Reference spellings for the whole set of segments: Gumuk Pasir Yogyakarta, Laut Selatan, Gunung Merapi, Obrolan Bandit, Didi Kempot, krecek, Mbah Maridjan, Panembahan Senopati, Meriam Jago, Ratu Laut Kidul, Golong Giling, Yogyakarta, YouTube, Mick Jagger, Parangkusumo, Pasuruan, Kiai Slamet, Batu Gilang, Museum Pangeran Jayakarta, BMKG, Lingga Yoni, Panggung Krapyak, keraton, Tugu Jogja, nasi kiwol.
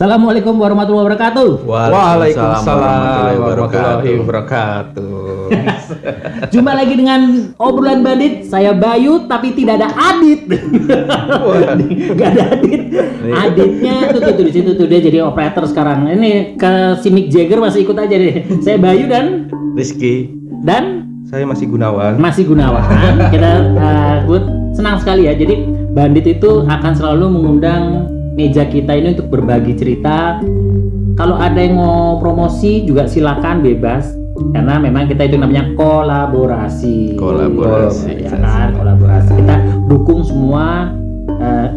Assalamualaikum warahmatullahi wabarakatuh. Waalaikumsalam warahmatullahi wabarakatuh. Jumpa lagi dengan Obrolan Bandit. Saya Bayu, tapi tidak ada Adit. Gak ada Adit. Aditnya tuh di situ tuh dia jadi operator sekarang. Ini ke si Mick Jagger masih ikut aja deh. Saya Bayu dan Rizky dan saya masih Gunawan. Kita senang sekali ya. Jadi Bandit itu akan selalu mengundang meja kita ini untuk berbagi cerita. Kalau ada yang mau promosi juga silakan bebas. Karena memang kita itu namanya kolaborasi. Ya kan? Kolaborasi. Kita dukung semua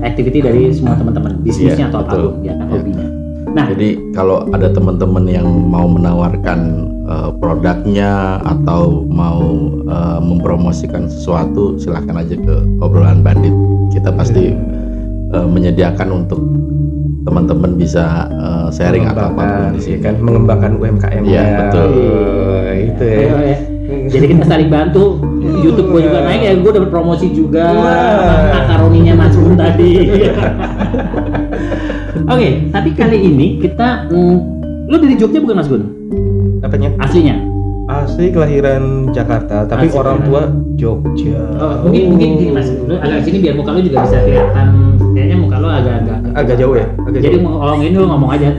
activity dari semua teman-teman bisnisnya atau apapun ya kan hobinya. Nah, jadi kalau ada teman-teman yang mau menawarkan produknya atau mau mempromosikan sesuatu, silahkan aja ke Obrolan Bandit. Kita pasti menyediakan untuk teman-teman bisa sharing atau apapun di sini kan, mengembangkan UMKM-nya. Iya, betul. Itu ya. Ayo. Jadi kita saling bantu. YouTube gue juga naik ya, gue dapat promosi juga. Makaroninya masuk tadi. Oke, tapi kali ini kita lu dari Jogja bukan Mas Gun? Apanya? Aslinya? Asli kelahiran Jakarta, tapi asli orang tua Jogja. Oh, mungkin gini Mas, lu agak sini biar muka lu juga bisa kelihatan. Kayaknya muka lu agak jauh ya? Jadi kalau ini lu ngomong aja.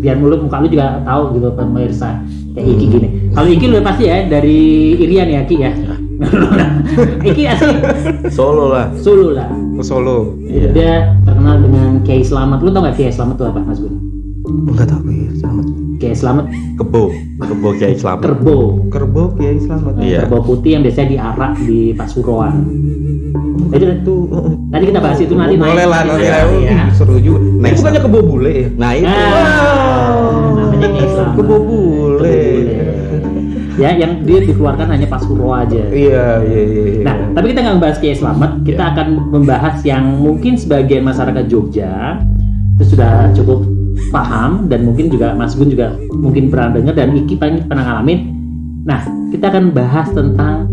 Biar muka lu juga tahu gitu pemirsa. Kayak Iki gini. Kalau Iki lu pasti ya dari Irian ya Ki ya. Iki asli Solo lah. Solo. Iya. Dia terkenal dengan Kiai Slamet. Lu tau nggak Kiai Slamet itu apa Mas Gun? Enggak tahu Kiai Slamet. Kiai Slamet Kebo Kiai Slamet. Kerbo Kiai Slamet. Iya. Kerbo putih yang biasanya diarak di Pasuruan. Tadi kita bahas itu nanti. Boleh lah. Seru juga. Next bukannya kebo bule ya? Nah itu. Namanya Kiai Slamet. Kebo bule. Ya, yang dia dikeluarkan hanya Pasuro aja. Iya. Nah, tapi kita nggak membahas Kiai Slamet. Kita akan membahas yang mungkin sebagian masyarakat Jogja itu sudah cukup paham dan mungkin juga Mas Gun juga mungkin pernah dengar dan Iki pernah ngalamin. Nah, kita akan bahas tentang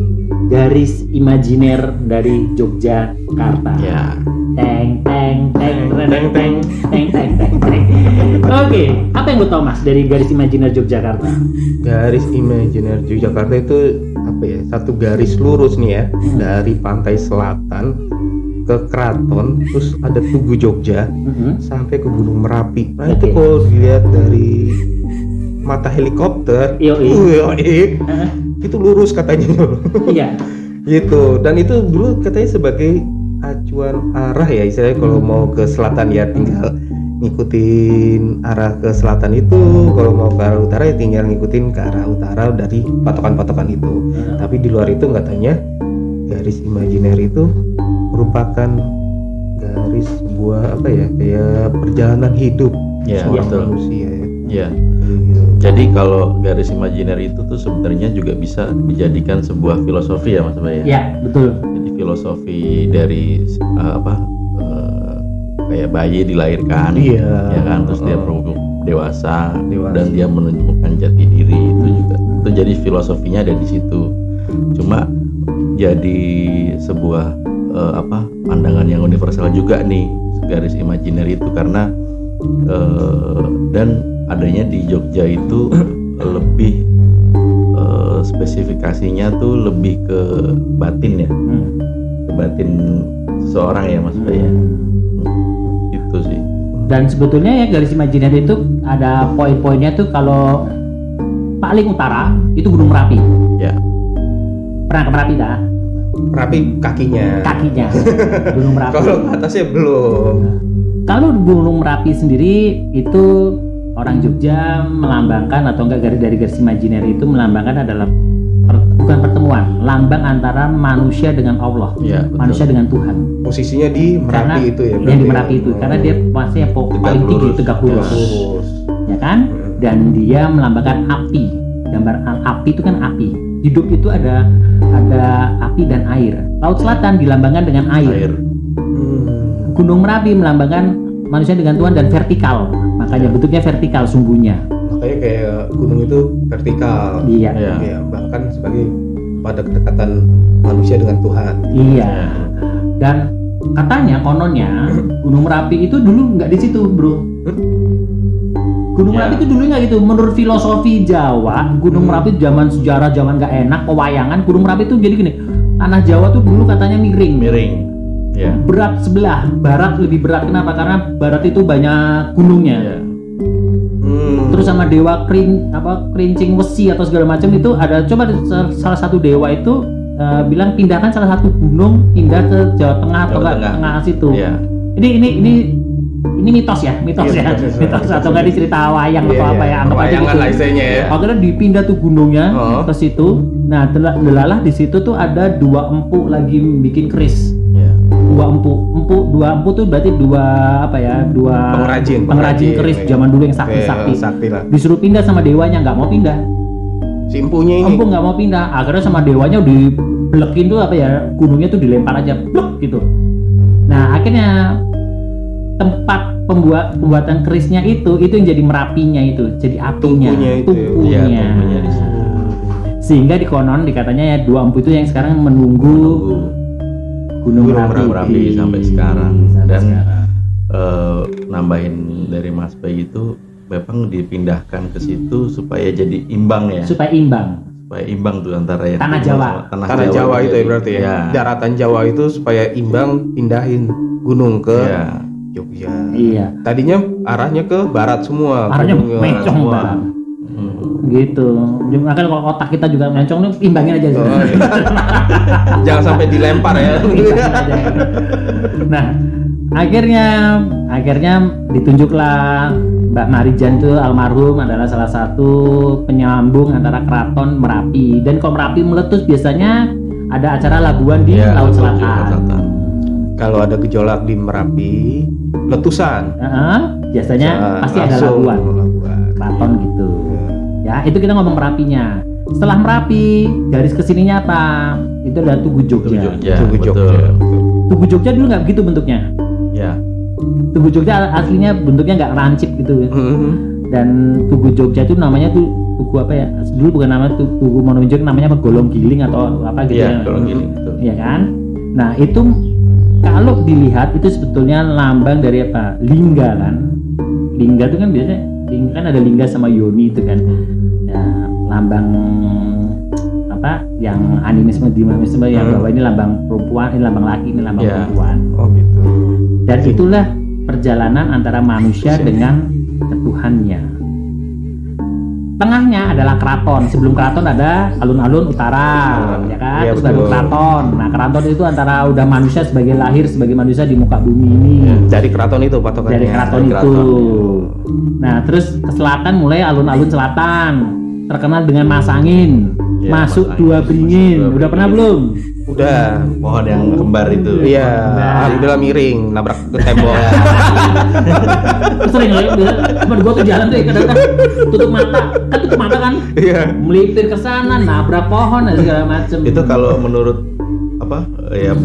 garis imajiner dari Yogyakarta. Ya. Teng. Oke, apa yang gue tahu Mas dari garis imajiner Yogyakarta? Garis imajiner Yogyakarta itu apa ya? Satu garis lurus nih ya, dari pantai selatan ke keraton, terus ada Tugu Jogja sampai ke Gunung Merapi. Nah itu kalau dilihat dari mata helikopter, itu lurus katanya. Iya. Gitu. Dan itu dulu katanya sebagai acuan arah ya, istilahnya kalau mau ke selatan ya tinggal ngikutin arah ke selatan itu, kalau mau ke arah utara ya tinggal ngikutin ke arah utara dari patokan-patokan itu. Tapi di luar itu katanya garis imajiner itu merupakan garis sebuah apa ya, kayak perjalanan hidup seorang manusia ya. Iya. Jadi kalau garis imajiner itu tuh sebenarnya juga bisa dijadikan sebuah filosofi ya Mas Bayu. Iya, betul. Jadi filosofi dari kayak bayi dilahirkan, ya kan, terus dia dewasa dan dia menemukan jati diri itu juga. Itu jadi filosofinya ada di situ. Cuma jadi sebuah pandangan yang universal juga nih garis imajiner itu karena dan adanya di Jogja itu lebih spesifikasinya tuh lebih ke batin ya, ke batin seseorang ya Mas Bayu. Itu sih. Dan sebetulnya ya garis imajiner itu ada poin-poinnya tuh kalau paling utara itu Gunung Merapi. Ya. Pernah ke Merapi dah? Merapi kakinya. Gunung Merapi. Kalau atasnya belum. Nah. Kalau Gunung Merapi sendiri itu orang Jogja melambangkan atau enggak dari garis imajiner itu melambangkan adalah bukan pertemuan, lambang antara manusia dengan Allah, manusia dengan Tuhan. Posisinya di Merapi karena, itu ya. Yang di Merapi itu karena dia posisinya paling tinggi, tegak lurus. Ya kan? Dan dia melambangkan api. Gambar api itu kan api. Hidup itu ada api dan air. Laut Selatan dilambangkan dengan air. Gunung Merapi melambangkan manusia dengan Tuhan dan vertikal, makanya bentuknya vertikal sumbunya. Makanya kayak gunung itu vertikal. Iya. Bahkan sebagai pada kedekatan manusia dengan Tuhan. Iya. Dan katanya kononnya Gunung Merapi itu dulu nggak di situ, bro. Gunung Merapi itu dulunya gitu, menurut filosofi Jawa, Gunung Merapi zaman sejarah, zaman gak enak, pewayangan, Gunung Merapi itu jadi gini, tanah Jawa tuh dulu katanya miring. Yeah. Berat sebelah, barat lebih berat, kenapa? Karena barat itu banyak gunungnya. Yeah. Terus sama dewa kerincing wesi atau segala macam itu ada, coba salah satu dewa itu bilang pindahkan salah satu gunung, pindah ke Jawa Tengah atau tengah situ. Yeah. Ini mitos atau nggak cerita wayang atau apa ya, anggap aja gitu. Akhirnya dipindah tuh gunungnya ke situ. Nah, delalah di situ tuh ada dua empuk lagi bikin keris. Dua empuk tuh berarti pengrajin keris zaman dulu yang sakti lah. Disuruh pindah sama dewanya, nggak mau pindah. Si empunya ini. Empu nggak mau pindah. Akhirnya sama dewanya dibelekin tuh gunungnya tuh dilempar aja, blok gitu. Nah, akhirnya tempat pembuatan kerisnya itu yang jadi Merapinya itu, jadi apinya, tungkunya. Sehingga di konon dikatanya dua empu itu yang sekarang menunggu Gunung Merapi sampai sekarang. Nambahin dari Mas Bayi itu, Bepang dipindahkan ke situ supaya jadi imbang ya. Supaya imbang tuh antara ya tanah Jawa itu ya, berarti ya. Daratan Jawa itu supaya imbang, pindahin gunung ke Jogja. Iya. Tadinya arahnya ke barat semua. Arahnya mencong barat. Gitu. Makanya kalau otak kita juga mencong tuh imbangin aja sih. Oh, iya. Jangan sampai dilempar ya. Nah, akhirnya ditunjuklah Mbah Maridjan itu almarhum adalah salah satu penyambung antara keraton Merapi. Dan kalau Merapi meletus biasanya ada acara labuan di Laut Selatan. Kalau ada gejolak di Merapi, letusan. Biasanya pasti ada labuan. Keraton gitu. Ya, itu kita ngomong Merapinya. Setelah Merapi, garis kesininya apa? Itu ada Tugu Jogja. Tugu Jogja dulu nggak begitu bentuknya. Ya. Tugu Jogja aslinya bentuknya nggak rancip gitu. Mm-hmm. Dan Tugu Jogja itu namanya tuh tugu apa ya? Dulu bukan nama Tugu Mononjong, namanya apa? Golong Giling atau apa gitu ya? Golong Giling. Iya kan? Nah, itu kalau dilihat itu sebetulnya lambang dari apa? Lingga kan? Lingga itu kan biasanya ada Lingga sama Yoni itu kan. Ya, lambang apa? Yang animisme yang bahwa ini lambang perempuan, ini lambang laki, ini lambang perempuan. Oh gitu. Dan itulah perjalanan antara manusia dengan ketuhannya. Tengahnya adalah keraton. Sebelum keraton ada alun-alun utara, ya kan? Terus baru keraton. Nah, keraton itu antara udah manusia sebagai manusia di muka bumi ini. Dari keraton itu patokannya. Nah, terus ke selatan mulai alun-alun selatan, terkenal dengan Masangin, Masuk Dua Beringin. Udah pernah belum? Udah, pohon yang kembar itu. Iya, alhamdulillah miring, nabrak ke tembok. Sering loh, teman gua tuh jalan tuh kadang-kadang tutup mata kan. Iya. Melipir ke sana, nabrak pohon dan segala macam. Itu kalau menurut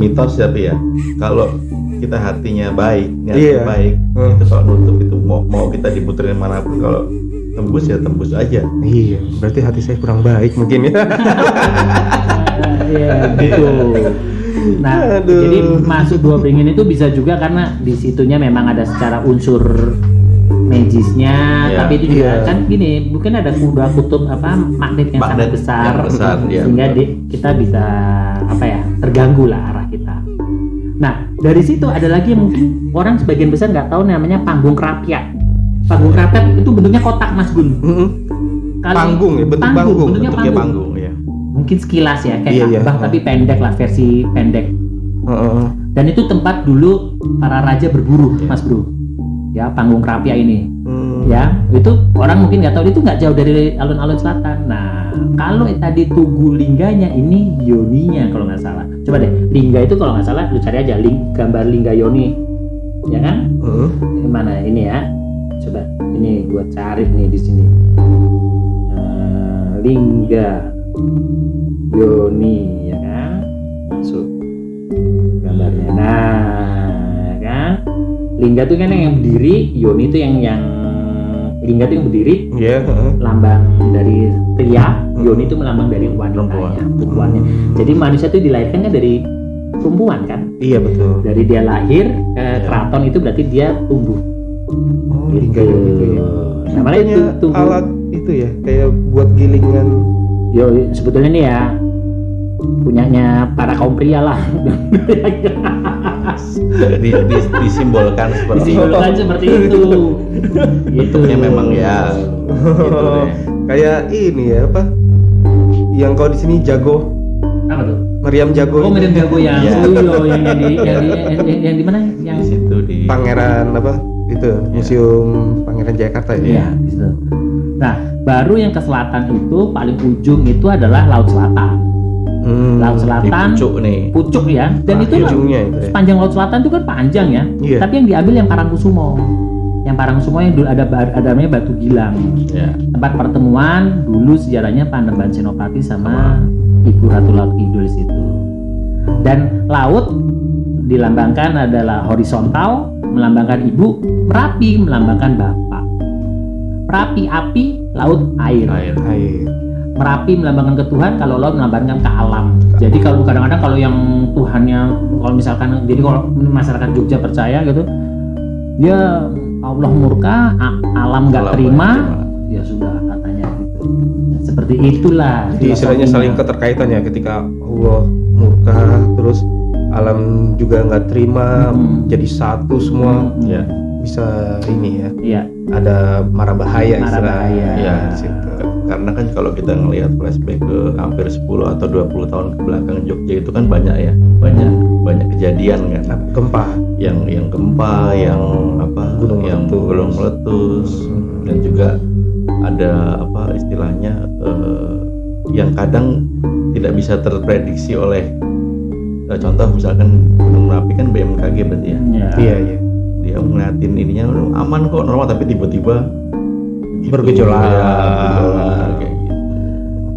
mitos ya. Kalau kita hatinya baik, niatnya baik, itu kalau nutup itu mau kita diputerin manapun kalau tembus ya tembus aja. Iya, berarti hati saya kurang baik mungkin ya. Ya, gitu. Nah, jadi Masuk Dua Beringin itu bisa juga karena di situnya memang ada secara unsur magisnya, tapi itu juga kan gini, bukan ada kuda kutub magnet yang sangat besar, sehingga kita bisa terganggu lah arah kita. Nah, dari situ ada lagi yang mungkin orang sebagian besar nggak tahu namanya Panggung Krapyak. Panggung Krapyak itu bentuknya kotak, Mas Gun. Bentuknya panggung. Mungkin sekilas ya kayak ka'bah tapi pendek lah, versi pendek. Dan itu tempat dulu para raja berburu, Mas Bro. Ya, Panggung Krapyak ini. Ya, itu orang mungkin nggak tahu, itu nggak jauh dari alun-alun selatan. Nah, kalau tadi Tugu Lingganya ini Yoninya kalau nggak salah. Coba deh, Lingga itu kalau nggak salah lu cari aja gambar Lingga Yoni. Ya kan? Mana ini ya? Coba ini gua cari nih di sini. Lingga Yoni, ya kan? Masuk gambarnya. Nah, kan? Lingga itu kan yang berdiri, Yoni itu yang Lingga itu yang berdiri. Iya, lambang dari pria, Yoni itu melambang dari perempuannya. Jadi manusia itu dilahirkan kan dari perempuan kan? Iya, betul. Dari dia lahir, keraton itu berarti dia tumbuh. Oh, gitu. Lingga Yoni. Nah, makanya itu, alat itu ya kayak buat gilingan. Yo, sebetulnya ini ya punyanya para kaum pria lah. Disimbolkan seperti disimbolkan itu. Seperti itu. Gitu. Ya memang ya. Gitu deh. Kayak ini ya apa? Yang kau di sini jago. Apa tuh? Meriam Jago. Oh, Meriam Jago yang dulu yang di mana? Yang di situ di Pangeran apa? Itu Museum Pangeran Jayakarta ya. Iya, di situ. Nah, baru yang ke selatan itu paling ujung itu adalah Laut Selatan. Laut Selatan pucuk ya, dan itu sepanjang Laut Selatan itu kan panjang ya, tapi yang diambil yang Parangkusumo, yang dulu ada namanya Batu Gilang, tempat pertemuan dulu sejarahnya Panembahan Senopati sama Ibu Ratu Laut Kidul situ. Dan laut dilambangkan adalah horizontal, melambangkan ibu, merapi melambangkan bapak, merapi api, laut air. Merapi melambangkan ke Tuhan, kalau laut melambangkan ke alam. Jadi kalau kadang-kadang kalau yang Tuhannya, kalau misalkan, jadi kalau masyarakat Jogja percaya gitu, ya Allah murka, alam nggak terima, ya sudah katanya gitu. Nah, seperti itulah. Jadi istilahnya saling keterkaitan ya, ketika Allah murka, terus alam juga nggak terima, jadi satu semua. Ya. Bisa ini ya, ada mara bahaya istilah ya di situ. Karena kan kalau kita ngelihat flashback ke hampir 10 atau 20 tahun ke belakang Jogja itu kan banyak ya, banyak kejadian kan, gempa, yang apa, yang gunung meletus, dan juga ada apa istilahnya yang kadang tidak bisa terprediksi oleh contoh misalkan Gunung Merapi kan BMKG berarti ya. Iya. Dia ngeliatin ininya aman kok normal, tapi tiba-tiba gitu, bergejolak kayak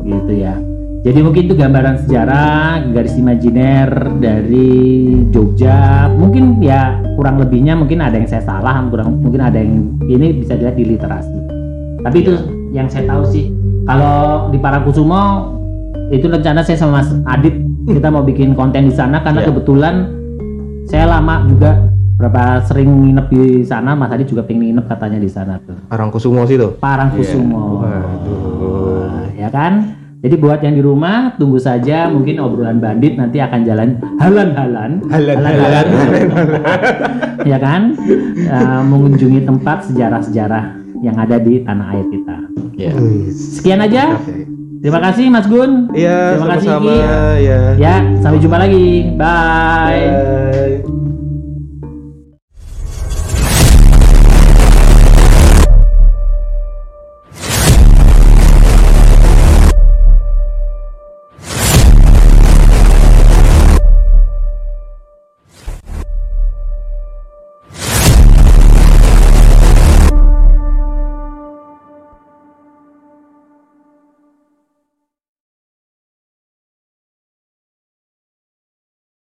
gitu ya. Jadi mungkin itu gambaran sejarah garis imajiner dari Jogja. Mungkin ya kurang lebihnya mungkin ada yang saya salah, mungkin ada yang ini bisa dilihat di literasi, tapi itu yang saya tahu sih. Kalau di Parangkusumo itu rencana saya sama Mas Adit kita mau bikin konten di sana, karena kebetulan saya lama juga berapa sering nginep di sana. Mas Adi juga pengen nginep katanya di sana tuh. Parangkusumo sih tuh. Parangkusumo. Ya kan? Jadi buat yang di rumah tunggu saja, mungkin obrolan bandit nanti akan jalan halan-halan. Ya kan? Mengunjungi tempat sejarah-sejarah yang ada di tanah air kita. Sekian aja. Terima kasih Mas Gun. Terima kasih. Sama. Ya, sampai jumpa lagi. Bye.